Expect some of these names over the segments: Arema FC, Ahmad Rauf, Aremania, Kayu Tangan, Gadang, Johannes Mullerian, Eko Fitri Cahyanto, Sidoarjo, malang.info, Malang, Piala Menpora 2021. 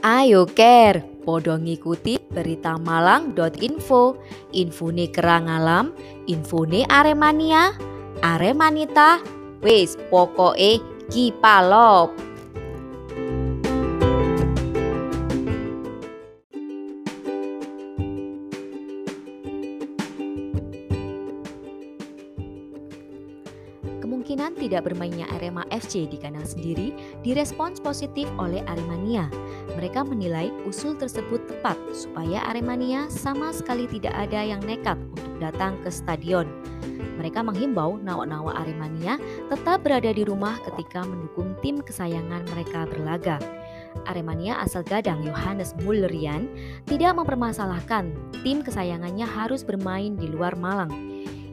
Ayo care, podo ngikuti berita malang.info, infone kerangalam, infone Aremania, Aremanita, wis pokoke kipalop. Kemungkinan tidak bermainnya Arema FC di kandang sendiri direspons positif oleh Aremania. Mereka menilai usul tersebut tepat supaya Aremania sama sekali tidak ada yang nekat untuk datang ke stadion. Mereka menghimbau nawak-nawak Aremania tetap berada di rumah ketika mendukung tim kesayangan mereka berlaga. Aremania asal Gadang Johannes Mullerian tidak mempermasalahkan tim kesayangannya harus bermain di luar Malang.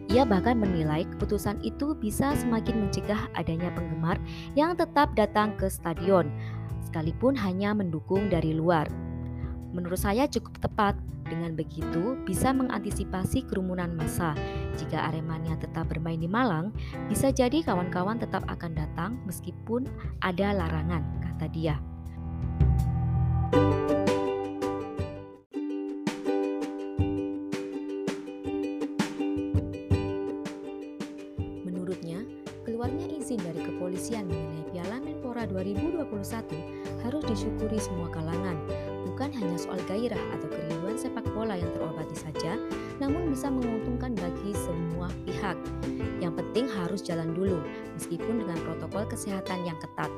Ia bahkan menilai keputusan itu bisa semakin mencegah adanya penggemar yang tetap datang ke stadion, sekalipun hanya mendukung dari luar. Menurut saya cukup tepat, dengan begitu bisa mengantisipasi kerumunan massa. Jika Aremania tetap bermain di Malang, bisa jadi kawan-kawan tetap akan datang meskipun ada larangan, kata dia. Keluarnya izin dari kepolisian mengenai Piala Menpora 2021 harus disyukuri semua kalangan. Bukan hanya soal gairah atau kerinduan sepak bola yang terobati saja, namun bisa menguntungkan bagi semua pihak. Yang penting harus jalan dulu, meskipun dengan protokol kesehatan yang ketat.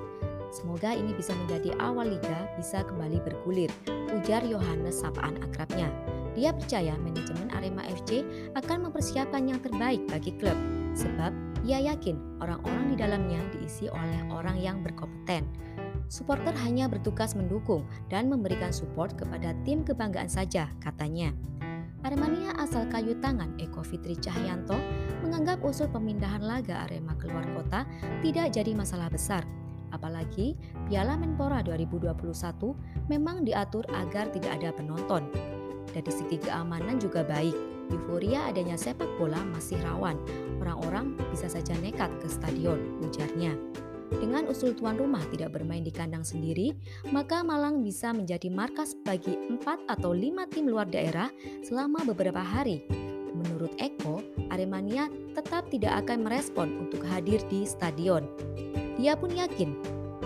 Semoga ini bisa menjadi awal liga bisa kembali bergulir, ujar Johannes sapaan akrabnya. Dia percaya manajemen Arema FC akan mempersiapkan yang terbaik bagi klub, sebab ia yakin orang-orang di dalamnya diisi oleh orang yang berkompeten. Suporter hanya bertugas mendukung dan memberikan support kepada tim kebanggaan saja, katanya. Aremania asal Kayu Tangan Eko Fitri Cahyanto menganggap usul pemindahan laga Arema keluar kota tidak jadi masalah besar. Apalagi Piala Menpora 2021 memang diatur agar tidak ada penonton. Dari segi keamanan juga baik. Euforia adanya sepak bola masih rawan, orang-orang bisa saja nekat ke stadion, ujarnya. Dengan usul tuan rumah tidak bermain di kandang sendiri, maka Malang bisa menjadi markas bagi 4 atau 5 tim luar daerah selama beberapa hari. Menurut Eko, Aremania tetap tidak akan merespon untuk hadir di stadion. Dia pun yakin,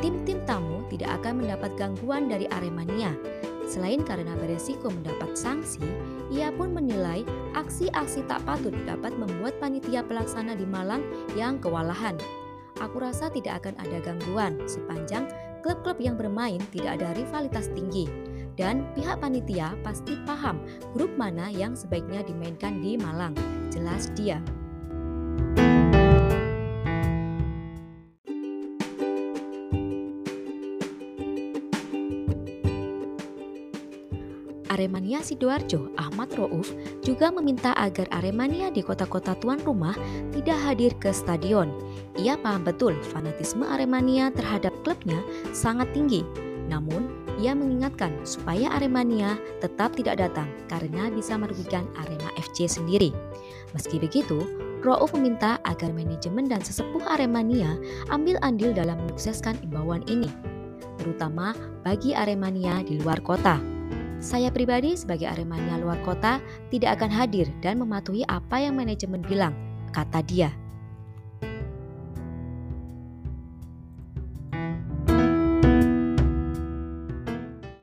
tim-tim tamu tidak akan mendapat gangguan dari Aremania. Selain karena beresiko mendapat sanksi, ia pun menilai aksi-aksi tak patut dapat membuat panitia pelaksana di Malang yang kewalahan. Aku rasa tidak akan ada gangguan sepanjang klub-klub yang bermain tidak ada rivalitas tinggi. Dan pihak panitia pasti paham grup mana yang sebaiknya dimainkan di Malang, jelas dia. Aremania Sidoarjo Ahmad Rauf juga meminta agar Aremania di kota-kota tuan rumah tidak hadir ke stadion. Ia paham betul fanatisme Aremania terhadap klubnya sangat tinggi. Namun, ia mengingatkan supaya Aremania tetap tidak datang karena bisa merugikan Arema FC sendiri. Meski begitu, Rauf meminta agar manajemen dan sesepuh Aremania ambil andil dalam menyukseskan imbauan ini, terutama bagi Aremania di luar kota. Saya pribadi sebagai Aremania luar kota tidak akan hadir dan mematuhi apa yang manajemen bilang, kata dia.